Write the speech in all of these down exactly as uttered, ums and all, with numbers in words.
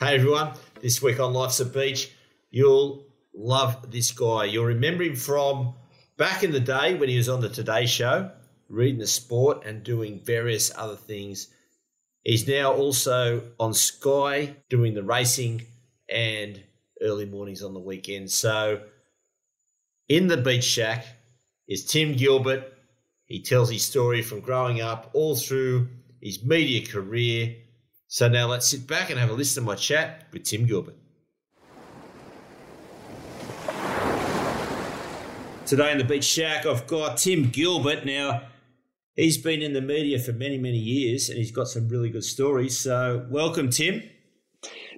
Hey everyone, this week on Life's a Beach, you'll love this guy. You'll remember him from back in the day when he was on the Today Show, reading the sport and doing various other things. He's now also on Sky doing the racing and early mornings on the weekend. So in the Beach Shack is Tim Gilbert. He tells his story from growing up all through his media career. So now let's sit back and have a listen to my chat with Tim Gilbert. Today in the Beach Shack, I've got Tim Gilbert. Now, he's been in the media for many, many years, and he's got some really good stories. So welcome, Tim.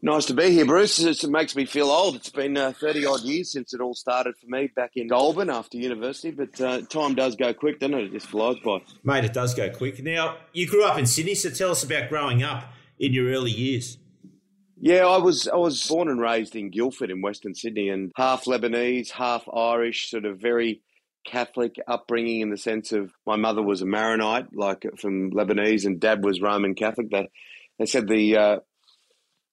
Nice to be here, Bruce. It makes me feel old. It's been uh, thirty-odd years since it all started for me back in Goulburn after university, but uh, time does go quick, doesn't it? It just flies by. Mate, it does go quick. Now, you grew up in Sydney, so tell us about growing up in your early years. Yeah, I was I was born and raised in Guildford in Western Sydney, and half Lebanese, half Irish, sort of very Catholic upbringing in the sense of my mother was a Maronite, like from Lebanese, and Dad was Roman Catholic. They they said the uh,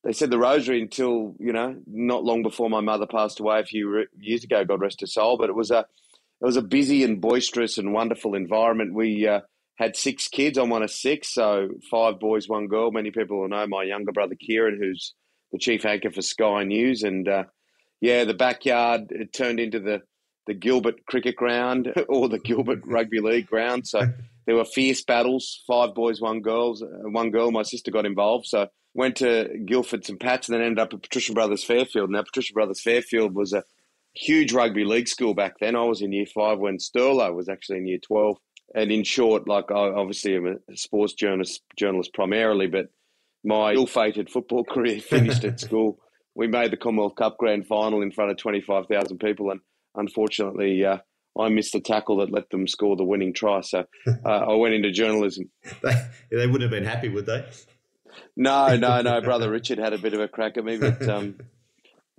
they said the rosary until, you know, not long before my mother passed away a few years ago. God rest her soul. But it was a it was a busy and boisterous and wonderful environment. We uh, had six kids. I'm one of six, so five boys, one girl. Many people will know my younger brother, Kieran, who's the chief anchor for Sky News. And, uh, yeah, the backyard, it turned into the, the Gilbert cricket ground or the Gilbert rugby league ground. So there were fierce battles, five boys, one girl. One girl, my sister got involved. So went to Guildford Saint Pat's and then ended up at Patricia Brothers Fairfield. Now, Patricia Brothers Fairfield was a huge rugby league school back then. I was in year five when Sterlo was actually in year twelve. And in short, like, I obviously am a sports journalist, journalist primarily, but my ill-fated football career finished at school. We made the Commonwealth Cup grand final in front of twenty-five thousand people, and unfortunately uh, I missed the tackle that let them score the winning try. So uh, I went into journalism. they, they wouldn't have been happy, would they? No, no, no. Brother Richard had a bit of a crack at me, but... Um,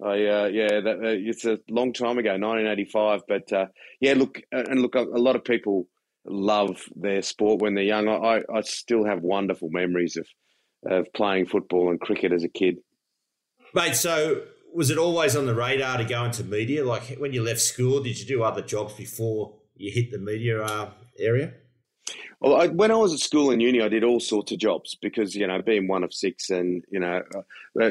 I, uh, yeah, that, uh, it's a long time ago, nineteen eighty-five. But, uh, yeah, look, and look, a, a lot of people love their sport when they're young. I, I still have wonderful memories of of playing football and cricket as a kid. Mate, so was it always on the radar to go into media? Like, when you left school, did you do other jobs before you hit the media uh, area? Well, I, when I was at school and uni, I did all sorts of jobs because, you know, being one of six and, you know,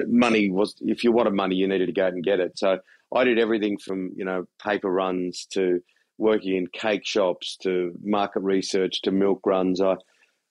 money was, if you wanted money, you needed to go out and get it. So I did everything from, you know, paper runs to working in cake shops to market research to milk runs. I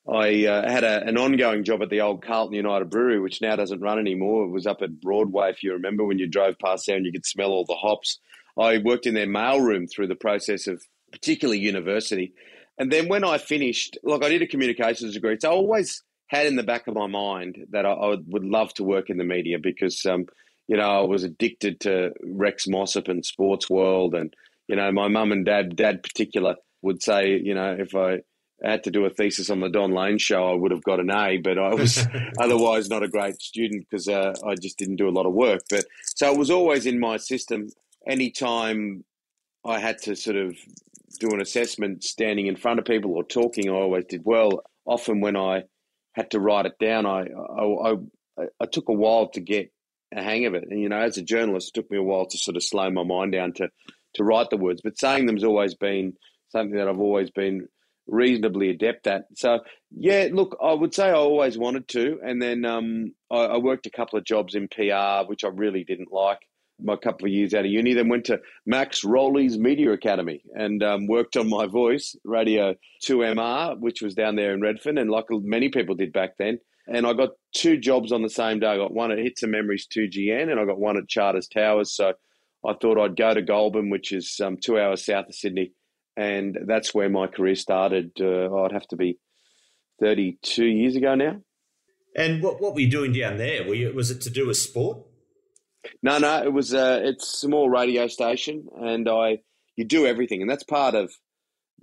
I uh, had a, an ongoing job at the old Carlton United Brewery, which now doesn't run anymore. It was up at Broadway, if you remember, when you drove past there and you could smell all the hops. I worked in their mailroom through the process of particularly university. And then when I finished, look, I did a communications degree, so I always had in the back of my mind that I, I would love to work in the media because, um, you know, I was addicted to Rex Mossop and Sports World and, you know, my mum and dad, dad in particular, would say, you know, if I had to do a thesis on the Don Lane show, I would have got an A, but I was otherwise not a great student because uh, I just didn't do a lot of work. But so it was always in my system. Anytime I had to sort of do an assessment standing in front of people or talking, I always did well. Often when I had to write it down, I, I, I, I took a while to get a hang of it. And, you know, as a journalist, it took me a while to sort of slow my mind down to to write the words, but saying them's always been something that I've always been reasonably adept at. So, yeah, look, I would say I always wanted to. And then um, I, I worked a couple of jobs in P R, which I really didn't like. My couple of years out of uni, then went to Max Rowley's Media Academy and um, worked on my voice, Radio two M R, which was down there in Redfern, and like many people did back then. And I got two jobs on the same day. I got one at Hits and Memories two G N and I got one at Charters Towers. So I thought I'd go to Goulburn, which is um, two hours south of Sydney, and that's where my career started. Uh, I'd have to be thirty-two years ago now. And what what were you doing down there? Were you, was it to do with sport? No, no, it was a it's a small radio station, and I you do everything, and that's part of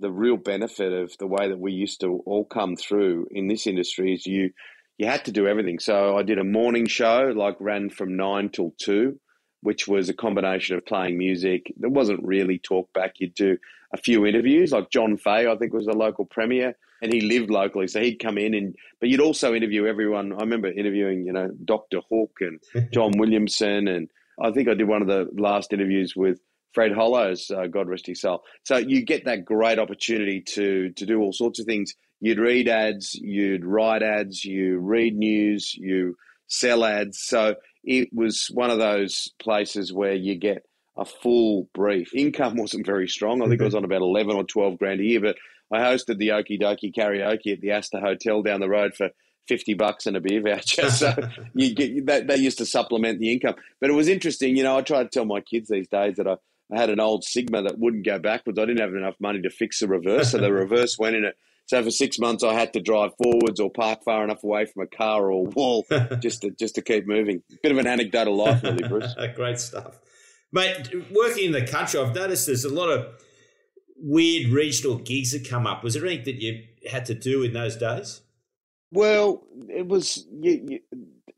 the real benefit of the way that we used to all come through in this industry is you you had to do everything. So I did a morning show, like ran from nine till two, which was a combination of playing music. There wasn't really talk back. You'd do a few interviews, like John Fay, I think, was the local premier, and he lived locally, so he'd come in, and but you'd also interview everyone. I remember interviewing, you know, Doctor Hook and John Williamson, and I think I did one of the last interviews with Fred Hollows, uh, God rest his soul. So you get that great opportunity to to do all sorts of things. You'd read ads, you'd write ads, you read news, you sell ads. So it was one of those places where you get a full brief. Income wasn't very strong. I think I was on about eleven or twelve grand a year, but I hosted the Okie Dokie karaoke at the Astor Hotel down the road for fifty bucks and a beer voucher. So you get that, that used to supplement the income. But it was interesting. You know, I try to tell my kids these days that I, I had an old Sigma that wouldn't go backwards. I didn't have enough money to fix the reverse, so the reverse went in it. So for six months, I had to drive forwards or park far enough away from a car or a wall just to just to keep moving. Bit of an anecdotal life, really, Bruce. Great stuff. Mate, working in the country, I've noticed there's a lot of weird regional gigs that come up. Was there anything that you had to do in those days? Well, it was. You, you,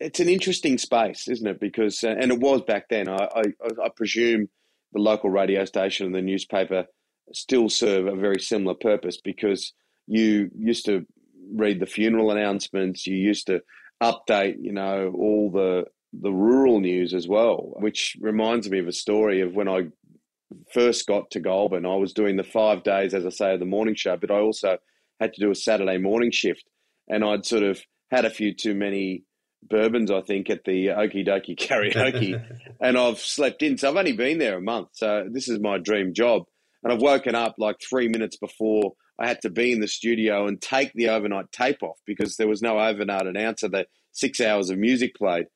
it's an interesting space, isn't it? Because uh, and it was back then. I, I, I presume the local radio station and the newspaper still serve a very similar purpose, because you used to read the funeral announcements. You used to update, you know, all the the rural news as well, which reminds me of a story of when I first got to Goulburn. I was doing the five days, as I say, of the morning show, but I also had to do a Saturday morning shift. And I'd sort of had a few too many bourbons, I think, at the Okie Dokie karaoke, and I've slept in. So I've only been there a month. So this is my dream job. And I've woken up like three minutes before I had to be in the studio and take the overnight tape off because there was no overnight announcer. The six hours of music played.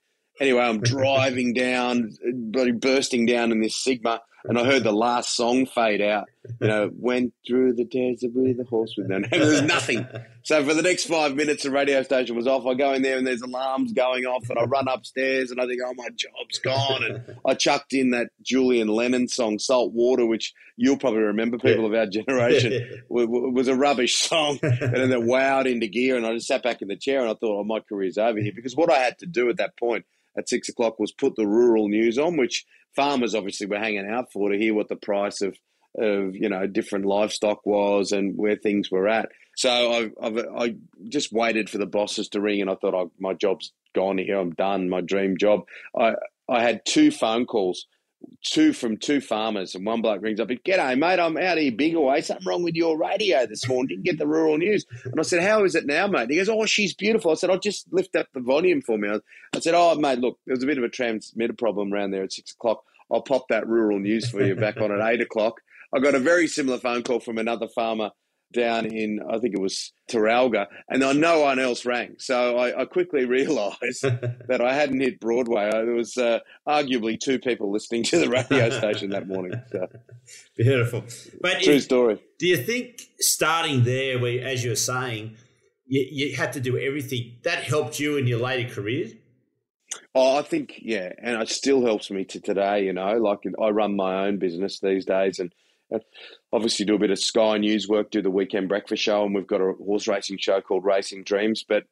Anyway, I'm driving down, bloody bursting down in this Sigma, and I heard the last song fade out. You know, went through the desert with a horse with no name. There was nothing. So for the next five minutes, the radio station was off. I go in there and there's alarms going off, and I run upstairs and I think, oh, my job's gone. And I chucked in that Julian Lennon song, Salt Water, which you'll probably remember, people of our generation, was a rubbish song. And then it wowed into gear, and I just sat back in the chair and I thought, oh, my career's over here. Because what I had to do at that point at six o'clock was put the rural news on, which farmers obviously were hanging out for, to hear what the price of, of you know, different livestock was and where things were at. So I, I've, I just waited for the bosses to ring, and I thought, oh, my job's gone here. I'm done. My dream job. I, I had two phone calls, two from two farmers, and one bloke rings up and, g'day, mate, I'm out here big away. Something wrong with your radio this morning. Didn't get the rural news. And I said, how is it now, mate? And he goes, oh, she's beautiful. I said, I'll just lift up the volume for me. I said, oh, mate, look, there was a bit of a transmitter problem around there at six o'clock. I'll pop that rural news for you back on at eight o'clock. I got a very similar phone call from another farmer down in, I think it was Teralga, and no one else rang. So I, I quickly realised that I hadn't hit Broadway. There was uh, arguably two people listening to the radio station that morning. So. Beautiful. But True if, story. Do you think starting there, where, as you were saying, you, you had to do everything, that helped you in your later career? Oh, I think, yeah, and it still helps me to today, you know. Like, I run my own business these days, and obviously do a bit of Sky News work, do the weekend breakfast show, and we've got a horse racing show called Racing Dreams. But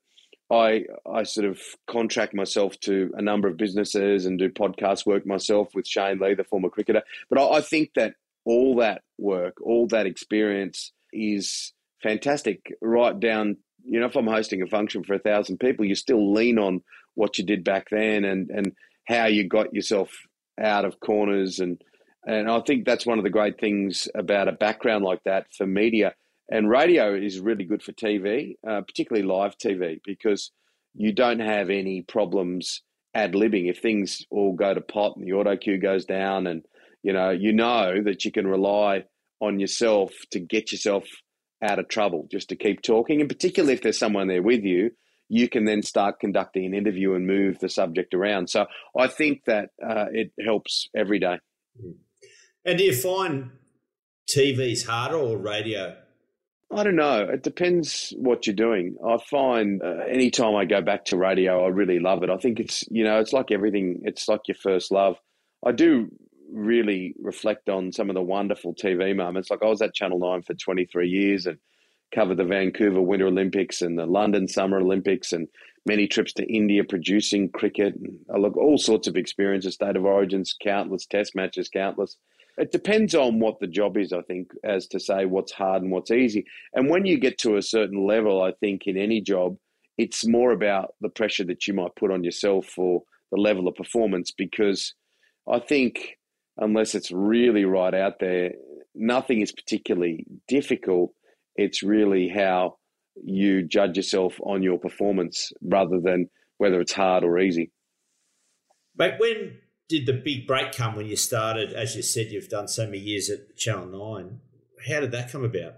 I I sort of contract myself to a number of businesses and do podcast work myself with Shane Lee, the former cricketer. But I, I think that all that work, all that experience is fantastic. Right down, you know, if I'm hosting a function for a thousand people, you still lean on what you did back then and, and how you got yourself out of corners and And I think that's one of the great things about a background like that for media. And radio is really good for T V, uh, particularly live T V, because you don't have any problems ad-libbing. If things all go to pot and the auto cue goes down and, you know, you know that you can rely on yourself to get yourself out of trouble, just to keep talking. And particularly if there's someone there with you, you can then start conducting an interview and move the subject around. So I think that uh, it helps every day. And do you find T V's harder or radio? I don't know. It depends what you're doing. I find uh, any time I go back to radio, I really love it. I think it's, you know, it's like everything. It's like your first love. I do really reflect on some of the wonderful T V moments. Like I was at Channel nine for twenty-three years and covered the Vancouver Winter Olympics and the London Summer Olympics and many trips to India producing cricket. And I look, all sorts of experiences, State of Origins, countless test matches, countless. It depends on what the job is, I think, as to say what's hard and what's easy. And when you get to a certain level, I think in any job, it's more about the pressure that you might put on yourself for the level of performance, because I think unless it's really right out there, nothing is particularly difficult. It's really how you judge yourself on your performance rather than whether it's hard or easy. But when... did the big break come when you started? As you said, you've done so many years at Channel nine. How did that come about?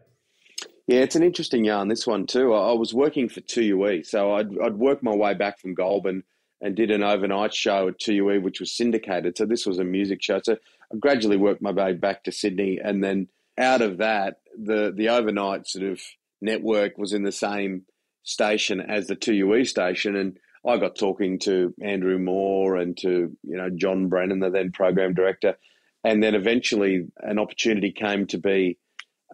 Yeah, it's an interesting yarn, this one too. I was working for two U E, so I'd, I'd worked my way back from Goulburn and did an overnight show at two U E, which was syndicated. So this was a music show. So I gradually worked my way back to Sydney, and then out of that, the, the overnight sort of network was in the same station as the two U E station, and I got talking to Andrew Moore and to, you know, John Brennan, the then program director. And then eventually an opportunity came to be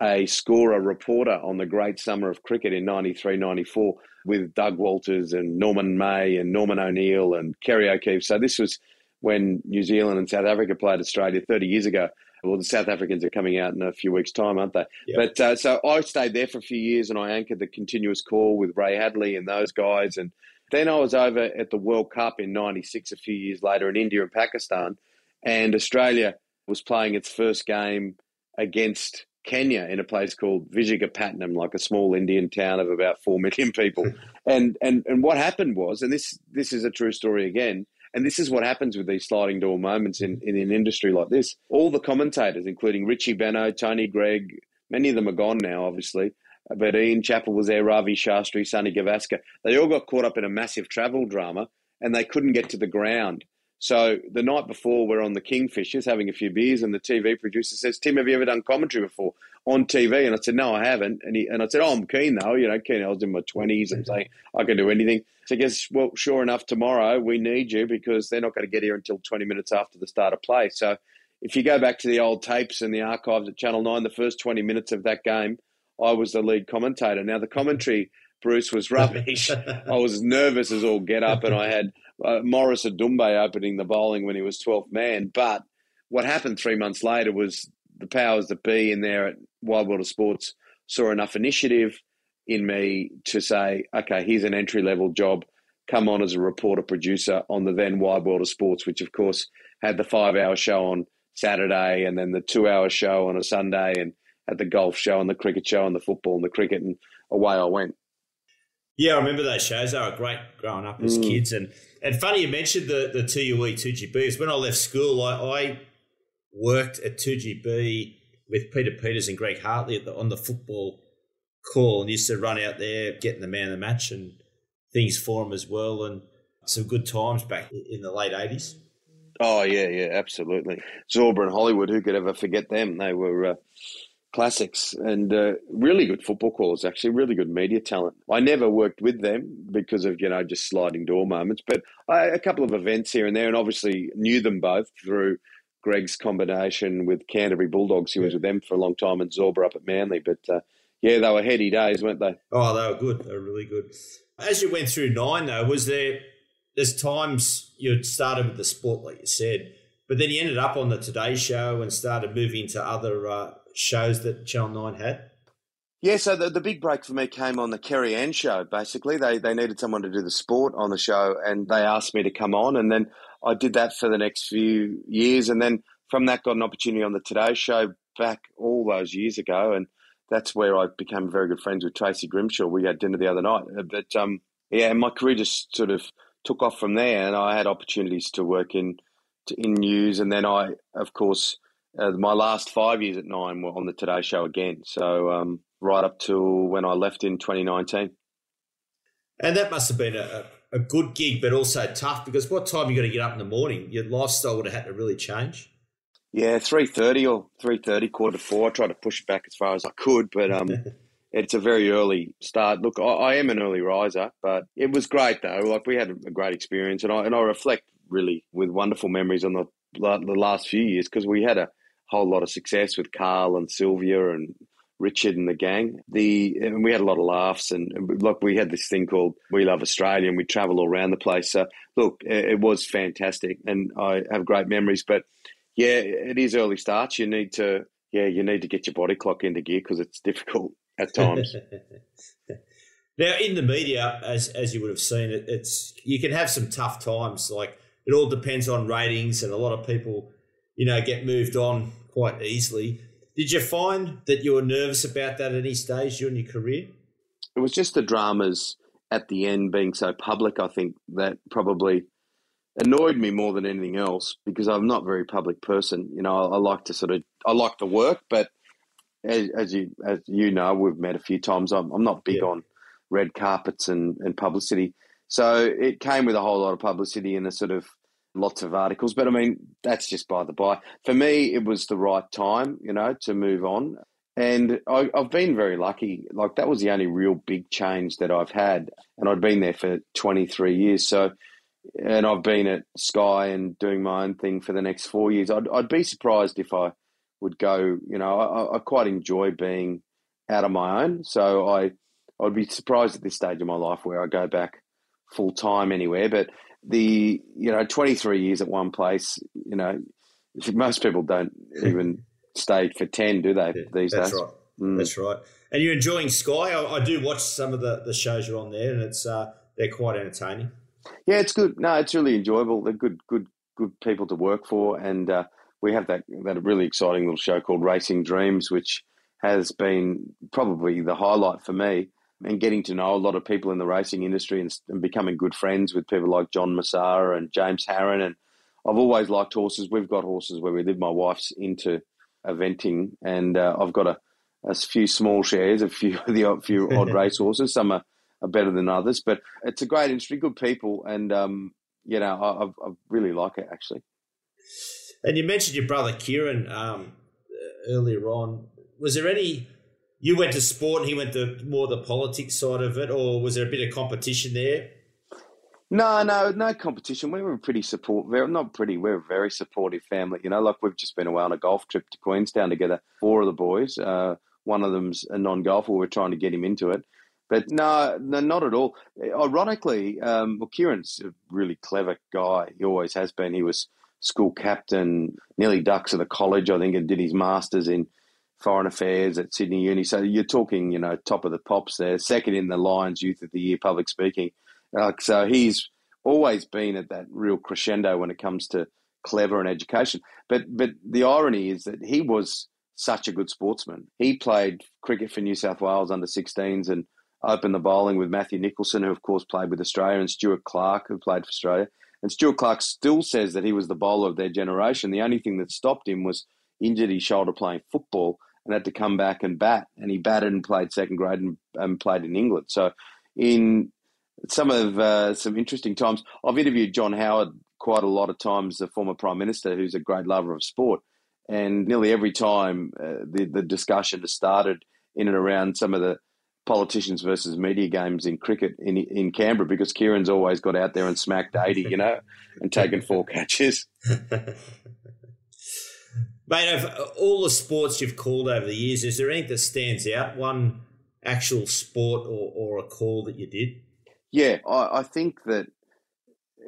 a scorer reporter on the great summer of cricket in ninety-three ninety-four with Doug Walters and Norman May and Norman O'Neill and Kerry O'Keefe. So this was when New Zealand and South Africa played Australia thirty years ago. Well, the South Africans are coming out in a few weeks' time, aren't they? Yep. But uh, so I stayed there for a few years and I anchored the continuous call with Ray Hadley and those guys. And then I was over at the World Cup in ninety-six a few years later in India and Pakistan, and Australia was playing its first game against Kenya in a place called Vijigapatnam, like a small Indian town of about four million people. and, and and what happened was, and this this is a true story again, and this is what happens with these sliding door moments in, in an industry like this. All the commentators, including Richie Benaud, Tony Gregg, many of them are gone now, obviously, but Ian Chappell was there, Ravi Shastri, Sonny Gavaskar. They all got caught up in a massive travel drama and they couldn't get to the ground. So the night before, we're on the Kingfishers having a few beers and the T V producer says, "Tim, have you ever done commentary before on T V?" And I said, "No, I haven't." And he, and I said, "Oh, I'm keen though. You know, keen. I was in my twenties and saying I can do anything." So I guess, well, sure enough, tomorrow we need you because they're not going to get here until twenty minutes after the start of play. So if you go back to the old tapes and the archives at Channel nine, the first twenty minutes of that game, I was the lead commentator. Now, the commentary, Bruce, was rubbish. I was nervous as all get up, and I had uh, Morris Adumbe opening the bowling when he was twelfth man. But what happened three months later was the powers that be in there at Wide World of Sports saw enough initiative in me to say, okay, here's an entry-level job. Come on as a reporter-producer on the then Wide World of Sports, which, of course, had the five-hour show on Saturday and then the two-hour show on a Sunday, and at the golf show and the cricket show and the football and the cricket, and away I went. Yeah, I remember those shows. They were great growing up as mm. kids. And and funny you mentioned the, the two U E, two G B. When I left school, I, I worked at two G B with Peter Peters and Greg Hartley at the, on the football call, and used to run out there getting the man of the match and things for him as well, and some good times back in the late eighties. Oh, yeah, yeah, absolutely. Zorba and Hollywood, who could ever forget them? They were... Uh, classics and uh, really good football callers, actually, really good media talent. I never worked with them because of, you know, just sliding door moments, but I, a couple of events here and there, and obviously knew them both through Greg's combination with Canterbury Bulldogs. He was with them for a long time, and Zorba up at Manly. But, uh, yeah, they were heady days, weren't they? Oh, they were good. They were really good. As you went through nine, though, was there – there's times you started with the sport, like you said, but then you ended up on the Today Show and started moving to other uh, – shows that Channel nine had? Yeah, so the, the big break for me came on the Kerry Ann show, basically. They they needed someone to do the sport on the show, and they asked me to come on, and then I did that for the next few years, and then from that got an opportunity on the Today Show back all those years ago, and that's where I became very good friends with Tracy Grimshaw. We had dinner the other night. But, um, yeah, my career just sort of took off from there, and I had opportunities to work in to, in news, and then I, of course... Uh, my last five years at nine were on the Today Show again, so um, right up till when I left in twenty nineteen. And that must have been a, a good gig, but also tough, because what time you got to get up in the morning? Your lifestyle would have had to really change. Yeah, three thirty or three thirty, quarter to four. I tried to push it back as far as I could, but um, it's a very early start. Look, I, I am an early riser, but it was great though. Like, we had a great experience, and I and I reflect really with wonderful memories on the the last few years, because we had a whole lot of success with Carl and Sylvia and Richard and the gang. The and we had a lot of laughs, and look, we had this thing called We Love Australia, and we travel all around the place. So look, it was fantastic, and I have great memories. But yeah, it is early starts. You need to yeah, you need to get your body clock into gear, because it's difficult at times. Now, in the media, as as you would have seen, it, it's you can have some tough times. Like, it all depends on ratings, and a lot of people, you know, get moved on quite easily. Did you find that you were nervous about that at any stage during your career? It was just the dramas at the end being so public, I think, that probably annoyed me more than anything else, because I'm not a very public person. You know, I, I like to sort of, I like to work, but as, as you as you know, we've met a few times, I'm, I'm not big yeah. on red carpets and, and publicity. So it came with a whole lot of publicity and a sort of lots of articles. But, I mean, that's just by the by. For me, it was the right time, you know, to move on. And I, I've been very lucky. Like, that was the only real big change that I've had. And I'd been there for twenty-three years. So, and I've been at Sky and doing my own thing for the next four years. I'd, I'd be surprised if I would go, you know, I, I quite enjoy being out on my own. So I, I'd be surprised at this stage of my life where I go back full time anywhere. But the, you know, twenty-three years at one place, you know, most people don't even stay for ten, do they, yeah, these that's days? That's right. Mm. That's right. And you're enjoying Sky. I, I do watch some of the, the shows you're on there, and it's uh, they're quite entertaining. Yeah, it's good. No, it's really enjoyable. They're good, good, good people to work for. And uh, we have that, that really exciting little show called Racing Dreams, which has been probably the highlight for me. And getting to know a lot of people in the racing industry and, and becoming good friends with people like John Massara and James Harron. And I've always liked horses. We've got horses where we live. My wife's into eventing, and uh, I've got a, a few small shares, a few the a few odd race horses. Some are, are better than others, but it's a great industry, good people, and um, you know, I, I really like it actually. And you mentioned your brother Kieran um, earlier on. Was there any? You went to sport and he went to more the politics side of it, or was there a bit of competition there? No, no, no competition. We were pretty support, not pretty, we're a very supportive family. You know, like, we've just been away on a golf trip to Queenstown together, four of the boys. Uh, one of them's a non-golfer. We're trying to get him into it. But no, no not at all. Ironically, um, well, Kieran's a really clever guy. He always has been. He was school captain, nearly ducks at the college, I think, and did his master's in foreign affairs at Sydney Uni. So you're talking, you know, top of the pops there, second in the Lions Youth of the Year public speaking. Uh, so he's always been at that real crescendo when it comes to clever and education. But but the irony is that he was such a good sportsman. He played cricket for New South Wales under sixteens and opened the bowling with Matthew Nicholson, who of course played with Australia, and Stuart Clark, who played for Australia. And Stuart Clark still says that he was the bowler of their generation. The only thing that stopped him was injured his shoulder playing football and had to come back and bat. And he batted and played second grade and, and played in England. So in some of uh, some interesting times, I've interviewed John Howard quite a lot of times, the former Prime Minister, who's a great lover of sport. And nearly every time uh, the, the discussion has started in and around some of the politicians versus media games in cricket in in Canberra, because Kieran's always got out there and smacked eighty, you know, and taken four catches. Mate, of all the sports you've called over the years, is there anything that stands out? One actual sport or, or a call that you did? Yeah, I, I think that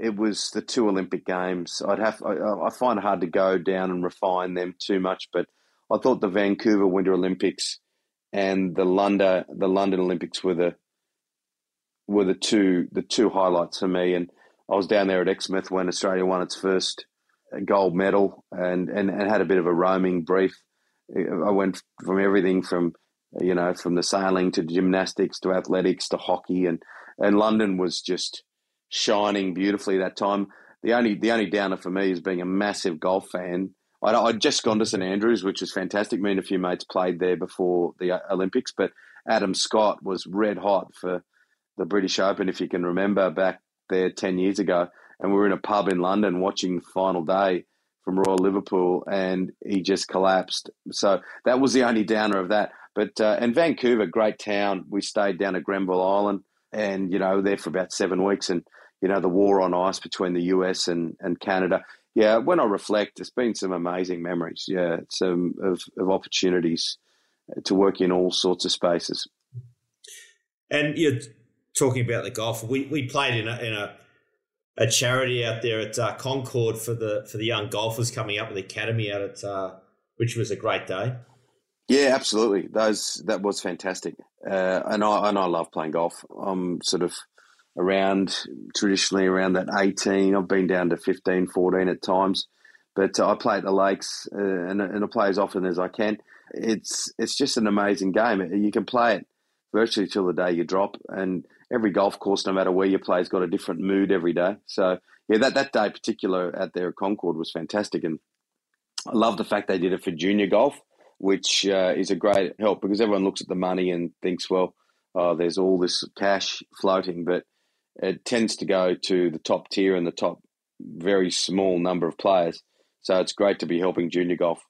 it was the two Olympic Games. I'd have I, I find it hard to go down and refine them too much, but I thought the Vancouver Winter Olympics and the London the London Olympics were the were the two the two highlights for me. And I was down there at Exmouth when Australia won its first gold medal, and, and, and had a bit of a roaming brief. I went from everything from, you know, from the sailing to gymnastics to athletics to hockey, and, and London was just shining beautifully that time. The only the only downer for me is being a massive golf fan. I'd, I'd just gone to St Andrews, which was fantastic. Me and a few mates played there before the Olympics, but Adam Scott was red hot for the British Open, if you can remember, back there ten years ago. And we were in a pub in London watching the final day from Royal Liverpool, and he just collapsed. So that was the only downer of that. But uh, and Vancouver, great town. We stayed down at Grenville Island, and you know, there for about seven weeks. And you know, the war on ice between the U S and, and Canada. Yeah, when I reflect, it's been some amazing memories. Yeah, some of, of opportunities to work in all sorts of spaces. And you're talking about the golf. We we played in a in a, a charity out there at uh, Concord for the for the young golfers coming up with the academy out at uh, which was a great day. Yeah, absolutely. Those that was fantastic. Uh, and I and I love playing golf. I'm sort of around traditionally around that eighteen. I've been down to fifteen, fourteen at times, but I play at the lakes uh, and and I play as often as I can. It's it's just an amazing game. You can play it virtually till the day you drop, and every golf course, no matter where you play, has got a different mood every day. So yeah, that, that day particular out there at Concord was fantastic, and I love the fact they did it for junior golf, which uh, is a great help because everyone looks at the money and thinks, well, uh, there's all this cash floating, but it tends to go to the top tier and the top very small number of players. So it's great to be helping junior golf.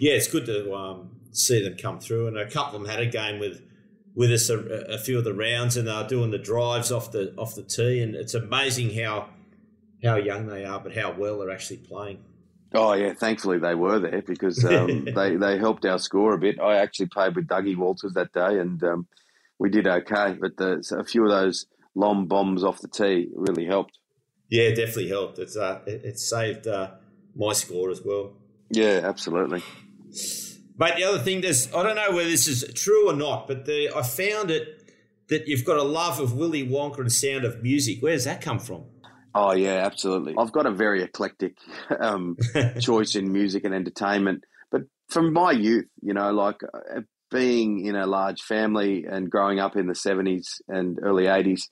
Yeah, it's good to um, see them come through. And a couple of them had a game with with us a, a few of the rounds, and they're doing the drives off the off the tee. And it's amazing how how young they are, but how well they're actually playing. Oh yeah, thankfully they were there because um, they they helped our score a bit. I actually played with Dougie Walters that day, and um, we did okay. But the, so a few of those long bombs off the tee really helped. Yeah, definitely helped. It's uh, it, it saved uh, my score as well. Yeah, absolutely. But the other thing, there's, I don't know whether this is true or not, but the, I found it that you've got a love of Willy Wonka and Sound of Music. Where does that come from? Oh, yeah, absolutely. I've got a very eclectic um, choice in music and entertainment. But from my youth, you know, like being in a large family and growing up in the seventies and early eighties,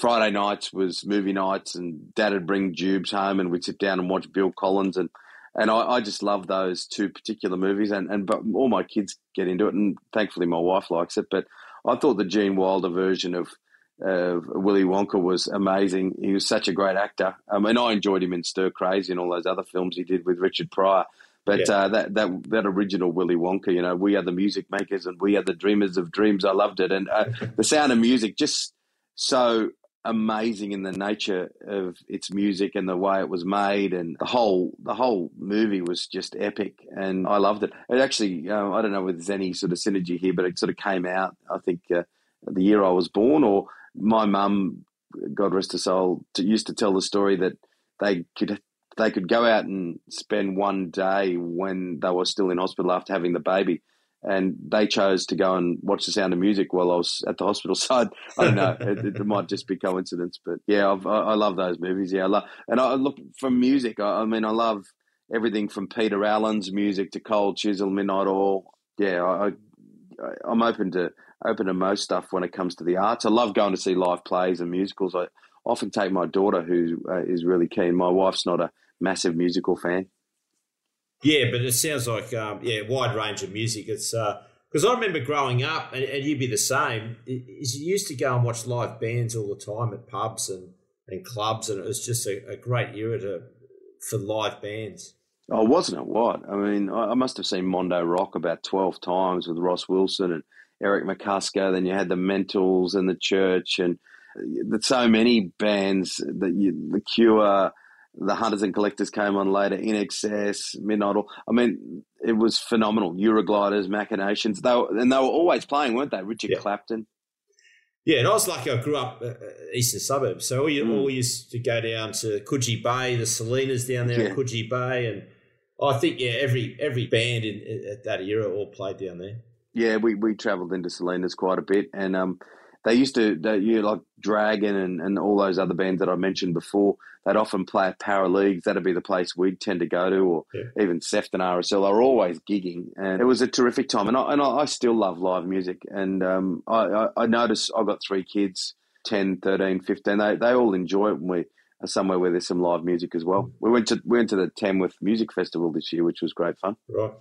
Friday nights was movie nights, and Dad would bring Jubes home and we'd sit down and watch Bill Collins and And I, I just love those two particular movies, and, and but all my kids get into it, and thankfully my wife likes it. But I thought the Gene Wilder version of uh, Willy Wonka was amazing. He was such a great actor, um, and I enjoyed him in Stir Crazy and all those other films he did with Richard Pryor. But yeah. uh, that that that original Willy Wonka, you know, we are the music makers and we are the dreamers of dreams. I loved it, and uh, the Sound of Music just so amazing in the nature of its music and the way it was made, and the whole the whole movie was just epic, and I loved it. It actually, um, I don't know if there's any sort of synergy here, but it sort of came out, I think, uh, the year I was born, or my mum, God rest her soul, used to tell the story that they could they could go out and spend one day when they were still in hospital after having the baby, and they chose to go and watch The Sound of Music while I was at the hospital. So I, I don't know, it, it might just be coincidence, but yeah, I've, I, I love those movies. Yeah, I love, and I look from music. I, I mean, I love everything from Peter Allen's music to Cold Chisel, Midnight Oil. Yeah, I, I, I'm open to open to most stuff when it comes to the arts. I love going to see live plays and musicals. I often take my daughter, who uh, is really keen. My wife's not a massive musical fan. Yeah, but it sounds like, um, yeah, wide range of music. It's because uh, I remember growing up, and, and you'd be the same, is you used to go and watch live bands all the time at pubs and, and clubs, and it was just a, a great era to, for live bands. Oh, wasn't it? What? I mean, I, I must have seen Mondo Rock about twelve times with Ross Wilson and Eric McCusker. Then you had the Mentals and the Church, and so many bands, that you, The Cure, The Hunters and Collectors came on later, I N X S, Midnight Oil. I mean, it was phenomenal. Eurogliders, Machinations, they were, and they were always playing, weren't they? Richard yeah. Clapton. Yeah, and I was lucky. I grew up uh, eastern suburbs, so we mm. all used to go down to Coogee Bay, the Salinas down there yeah. at Coogee Bay, and I think yeah, every every band in at that era all played down there. Yeah, we we travelled into Salinas quite a bit, and um. They used to, they, you know, like Dragon and, and all those other bands that I mentioned before, they'd often play at Para Leagues. That'd be the place we'd tend to go to, or yeah. even Sefton R S L. They were always gigging, and it was a terrific time. And I, and I still love live music. And um, I, I, I notice I've got three kids, ten, thirteen, fifteen. They, they all enjoy it when we are somewhere where there's some live music as well. We went to, we went to the Tamworth Music Festival this year, which was great fun. Right.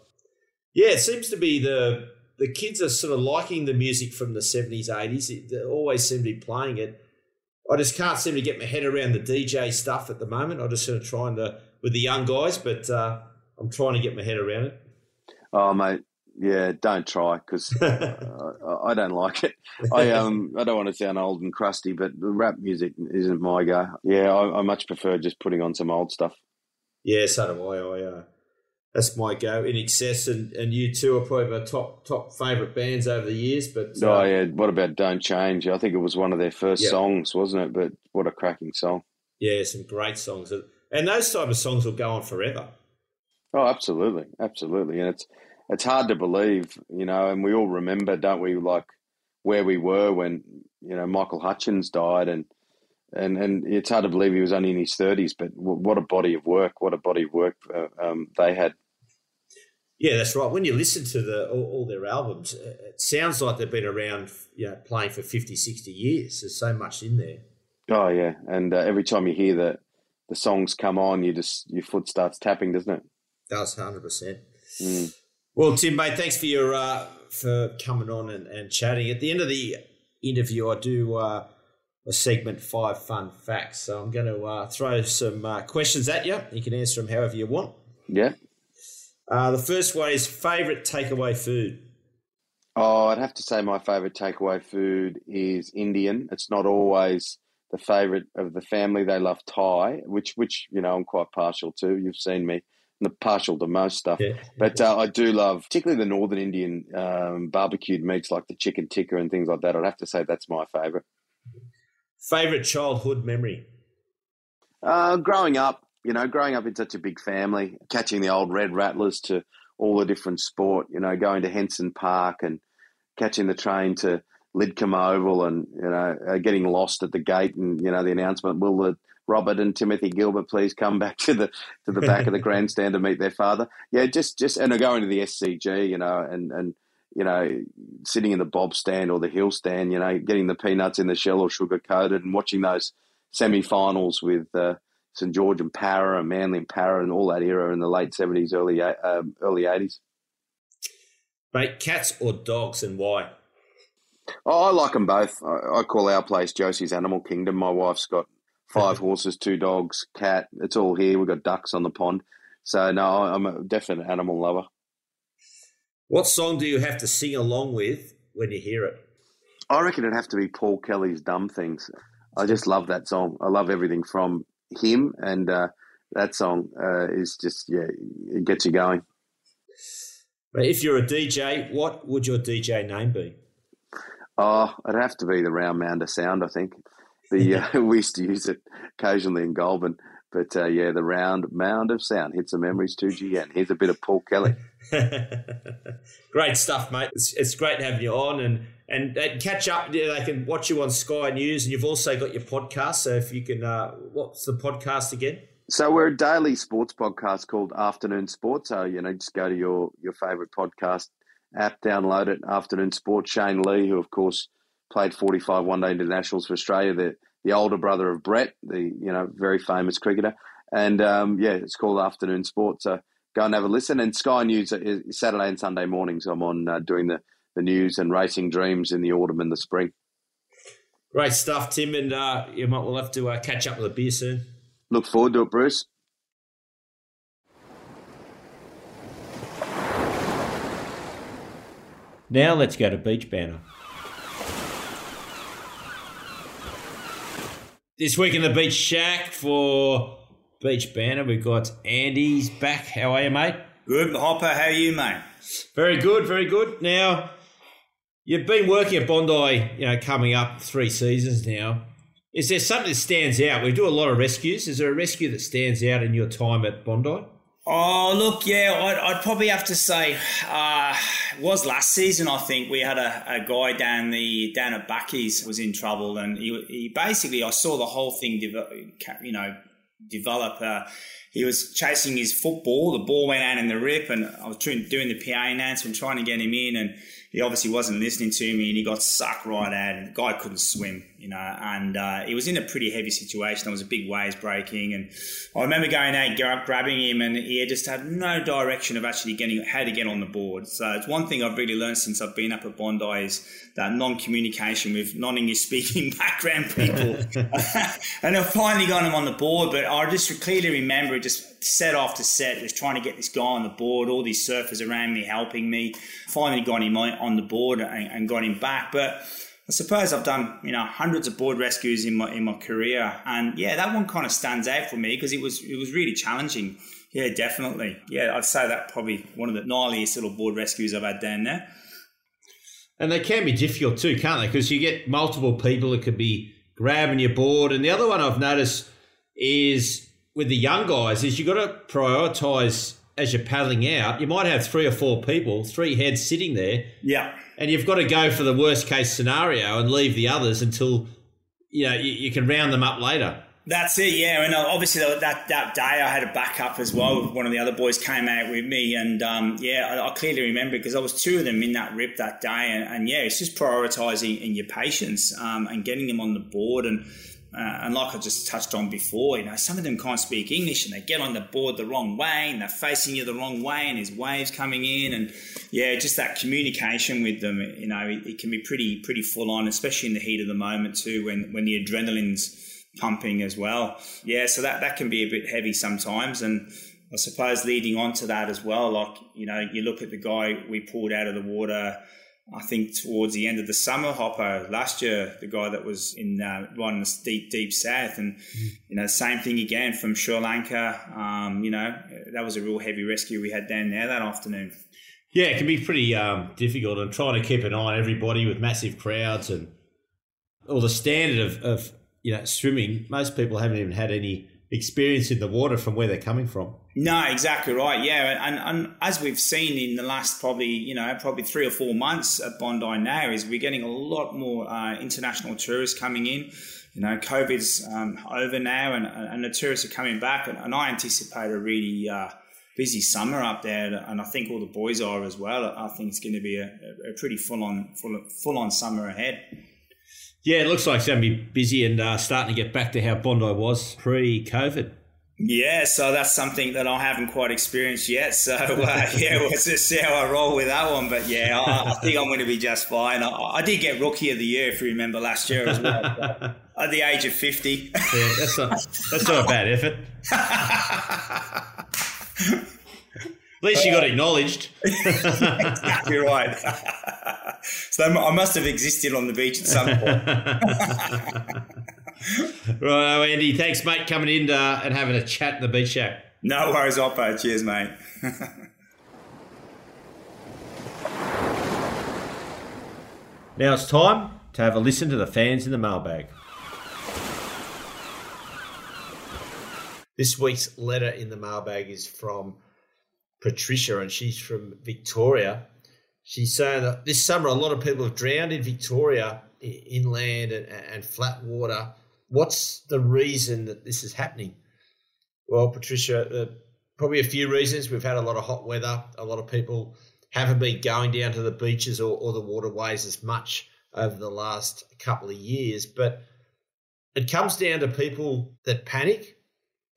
Yeah, it seems to be the... The kids are sort of liking the music from the seventies, eighties. They always seem to be playing it. I just can't seem to get my head around the D J stuff at the moment. I'm just sort of trying to, with the young guys, but uh, I'm trying to get my head around it. Oh, mate, Yeah, don't try, because uh, I don't like it. I um I don't want to sound old and crusty, but rap music isn't my go. Yeah, I, I much prefer just putting on some old stuff. Yeah, so do I. I uh, that's my go. I N X S and, and U two are probably my top top favourite bands over the years. But uh, oh yeah, what about Don't Change? I think it was one of their first yep. songs, wasn't it? But what a cracking song! Yeah, some great songs, and those type of songs will go on forever. Oh, absolutely, absolutely, and it's it's hard to believe, you know. And we all remember, don't we, like where we were when you know Michael Hutchins died, and and and it's hard to believe he was only in his thirties. But what a body of work! What a body of work uh, um, they had. Yeah, that's right. When you listen to the all, all their albums, it sounds like they've been around, you know, playing for fifty, sixty years. There's so much in there. Oh yeah, and uh, every time you hear the the songs come on, you just your foot starts tapping, doesn't it? That's one hundred percent. Mm. Well, Tim, mate, thanks for your uh, for coming on and, and chatting. At the end of the interview, I do uh, a segment five fun facts. So I'm going to uh, throw some uh, questions at you. You can answer them however you want. Yeah. Uh, the first one is favourite takeaway food. Oh, I'd have to say my favourite takeaway food is Indian. It's not always the favourite of the family. They love Thai, which which you know I'm quite partial to. You've seen me. I'm partial to most stuff, yeah. but uh, I do love particularly the northern Indian um, barbecued meats like the chicken tikka and things like that. I'd have to say that's my favourite. Favourite childhood memory? Uh, growing up, you know, growing up in such a big family, catching the old Red Rattlers to all the different sport, you know, going to Henson Park and catching the train to Lidcombe Oval and, you know, uh, getting lost at the gate and, you know, the announcement, will the Robert and Timothy Gilbert please come back to the to the back of the grandstand to meet their father. Yeah, just just and going to the S C G, you know, and and you know, sitting in the bob stand or the hill stand, you know, getting the peanuts in the shell or sugar coated, and watching those semi-finals with uh, St George and Para and Manly and Para and all that era in the late seventies, early um, early eighties. Mate, cats or dogs, and why? Oh, I like them both. I, I call our place Josie's Animal Kingdom. My wife's got five horses, two dogs, cat. It's all here. We've got ducks on the pond. So, no, I'm a definite animal lover. What song do you have to sing along with when you hear it? I reckon it'd have to be Paul Kelly's Dumb Things. I just love that song. I love everything from him, and uh, that song uh, is just, yeah, it gets you going. But if you're a D J, what would your D J name be? Oh, it'd have to be the Round Mounder Sound, I think. The, uh, we used to use it occasionally in Goulburn, but uh, yeah, the Round Mound of Sound hits the memories two G N. Here's a bit of Paul Kelly. Great stuff, mate. It's, it's great to have you on and, and, and catch up. You know, they can watch you on Sky News, and you've also got your podcast. So if you can, uh, what's the podcast again? So we're a daily sports podcast called Afternoon Sport. So, you know, just go to your, your favourite podcast app, download it, Afternoon Sport. Shane Lee, who, of course, played forty-five one-day internationals for Australia, the, the older brother of Brett, the you know very famous cricketer. And, um, yeah, it's called Afternoon Sport. So go and have a listen. And Sky News is Saturday and Sunday mornings. I'm on uh, doing the, the news and Racing Dreams in the autumn and the spring. Great stuff, Tim. And uh, you might well have to uh, catch up with a beer soon. Look forward to it, Bruce. Now let's go to Beach Banner. This week in the Beach Shack for Beach Banner, we've got Andy's back. How are you, mate? Good, Hopper. How are you, mate? Very good, very good. Now, you've been working at Bondi, you know, coming up three seasons now. Is there something that stands out? We do a lot of rescues. Is there a rescue that stands out in your time at Bondi? Oh, look, yeah, I'd, I'd probably have to say uh, it was last season, I think. We had a, a guy down the down at Bucky's was in trouble, and he, he basically, I saw the whole thing, de- you know, develop. Uh, he was chasing his football. The ball went out in the rip, and I was doing the P A announcement, trying to get him in, and he obviously wasn't listening to me, and he got sucked right out, and the guy couldn't swim, you know, and uh, he was in a pretty heavy situation. There was a big waves breaking, and I remember going out and grabbing him, and he just had no direction of actually getting how to get on the board. So it's one thing I've really learned since I've been up at Bondi is that non-communication with non-English-speaking background people. And I finally got him on the board, but I just clearly remember just set after set, was trying to get this guy on the board, all these surfers around me helping me. Finally got him on the board and, and got him back. But I suppose I've done, you know, hundreds of board rescues in my in my career. And yeah, that one kind of stands out for me because it was it was really challenging. Yeah, definitely. Yeah, I'd say that probably one of the gnarliest little board rescues I've had down there. And they can be difficult too, can't they? Because you get multiple people that could be grabbing your board. And the other one I've noticed is with the young guys is you've got to prioritise as you're paddling out. You might have three or four people, three heads sitting there. Yeah. And you've got to go for the worst case scenario and leave the others until, you know, you, you can round them up later. That's it, yeah. And obviously that, that day I had a backup as well. One of the other boys came out with me and, um, yeah, I, I clearly remember because I was two of them in that rip that day. And, and yeah, it's just prioritising in your patience um, and getting them on the board. And uh, and like I just touched on before, you know, some of them can't speak English and they get on the board the wrong way and they're facing you the wrong way and there's waves coming in. And, yeah, just that communication with them, you know, it, it can be pretty pretty full on, especially in the heat of the moment too when, when the adrenaline's pumping as well. Yeah, so that, that can be a bit heavy sometimes. And I suppose leading on to that as well, like, you know, you look at the guy we pulled out of the water, I think towards the end of the summer, Hopper, last year, the guy that was in uh, right in the deep, deep south. And, you know, same thing again from Sri Lanka. Um, you know, that was a real heavy rescue we had down there that afternoon. Yeah, it can be pretty um, difficult and trying to keep an eye on everybody with massive crowds and all the standard of, of you know, swimming, most people haven't even had any experience in the water from where they're coming from. No, exactly right. Yeah. And, and, and as we've seen in the last probably, you know, probably three or four months at Bondi now is we're getting a lot more uh, international tourists coming in. You know, COVID's um, over now and, and the tourists are coming back. And, and I anticipate a really uh, busy summer up there. And I think all the boys are as well. I think it's going to be a, a pretty full on, full, full on summer ahead. Yeah, it looks like it's going to be busy and uh, starting to get back to how Bondi was pre-COVID. Yeah, so that's something that I haven't quite experienced yet. So, uh, yeah, we'll just see how I roll with that one. But, yeah, I, I think I'm going to be just fine. I, I did get Rookie of the Year, if you remember, last year as well, at the age of fifty. Yeah, that's not, that's not a bad effort. At least you got acknowledged. Exactly right. So I must have existed on the beach at some point. Right, Andy, thanks, mate, coming in to, uh, and having a chat in the beach shack. No worries, Oppo. Cheers, mate. Now it's time to have a listen to the fans in the mailbag. This week's letter in the mailbag is from Patricia, and she's from Victoria. She's saying that this summer a lot of people have drowned in Victoria, inland and, and flat water. What's the reason that this is happening? Well, Patricia, uh, probably a few reasons. We've had a lot of hot weather. A lot of people haven't been going down to the beaches or, or the waterways as much over the last couple of years. But it comes down to people that panic.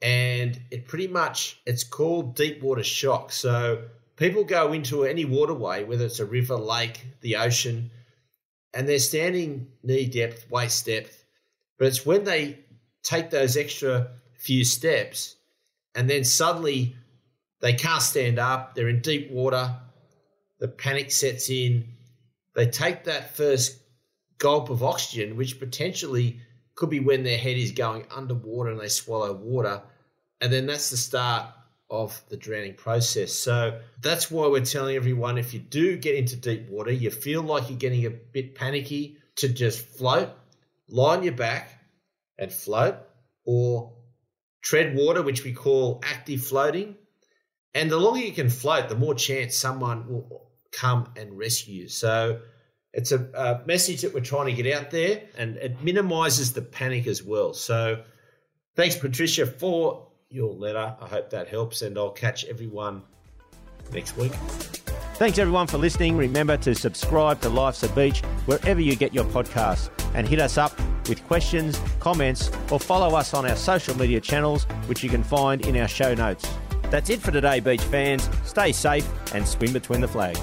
And it pretty much, it's called deep water shock. So people go into any waterway, whether it's a river, lake, the ocean, and they're standing knee depth, waist depth. But it's when they take those extra few steps and then suddenly they can't stand up, they're in deep water, the panic sets in, they take that first gulp of oxygen, which potentially could be when their head is going underwater and they swallow water. And then that's the start of the drowning process. So that's why we're telling everyone, if you do get into deep water, you feel like you're getting a bit panicky, to just float, lie on your back and float, or tread water, which we call active floating. And the longer you can float, the more chance someone will come and rescue you. So it's a, a message that we're trying to get out there, and it minimises the panic as well. So thanks, Patricia, for your letter. I hope that helps, and I'll catch everyone next week. Thanks, everyone, for listening. Remember to subscribe to Life's a Beach wherever you get your podcasts, and hit us up with questions, comments, or follow us on our social media channels, which you can find in our show notes. That's it for today, beach fans. Stay safe and swim between the flags.